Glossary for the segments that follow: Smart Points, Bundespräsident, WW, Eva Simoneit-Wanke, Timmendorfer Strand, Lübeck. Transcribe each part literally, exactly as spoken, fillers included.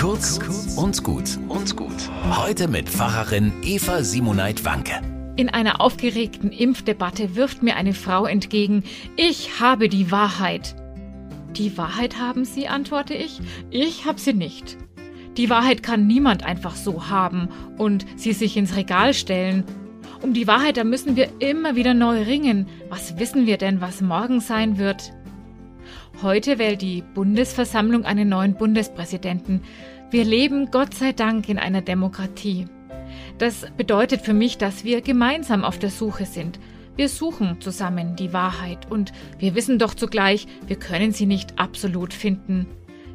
Kurz und gut und gut. Heute mit Pfarrerin Eva Simoneit-Wanke. In einer aufgeregten Impfdebatte wirft mir eine Frau entgegen: Ich habe die Wahrheit. Die Wahrheit haben Sie, antworte ich. Ich habe sie nicht. Die Wahrheit kann niemand einfach so haben und sie sich ins Regal stellen. Um die Wahrheit, da müssen wir immer wieder neu ringen. Was wissen wir denn, was morgen sein wird? Heute wählt die Bundesversammlung einen neuen Bundespräsidenten. Wir leben Gott sei Dank in einer Demokratie. Das bedeutet für mich, dass wir gemeinsam auf der Suche sind. Wir suchen zusammen die Wahrheit und wir wissen doch zugleich, wir können sie nicht absolut finden.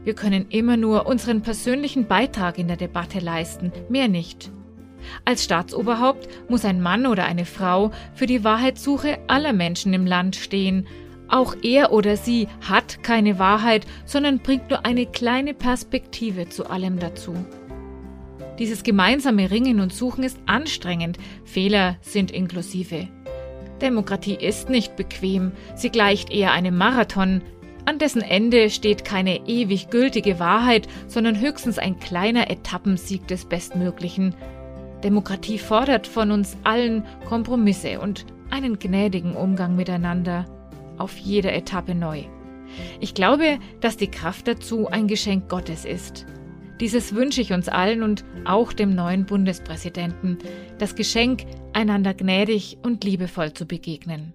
Wir können immer nur unseren persönlichen Beitrag in der Debatte leisten, mehr nicht. Als Staatsoberhaupt muss ein Mann oder eine Frau für die Wahrheitssuche aller Menschen im Land stehen. Auch er oder sie hat keine Wahrheit, sondern bringt nur eine kleine Perspektive zu allem dazu. Dieses gemeinsame Ringen und Suchen ist anstrengend, Fehler sind inklusive. Demokratie ist nicht bequem, sie gleicht eher einem Marathon. An dessen Ende steht keine ewig gültige Wahrheit, sondern höchstens ein kleiner Etappensieg des Bestmöglichen. Demokratie fordert von uns allen Kompromisse und einen gnädigen Umgang miteinander. Auf jeder Etappe neu. Ich glaube, dass die Kraft dazu ein Geschenk Gottes ist. Dieses wünsche ich uns allen und auch dem neuen Bundespräsidenten. Das Geschenk, einander gnädig und liebevoll zu begegnen.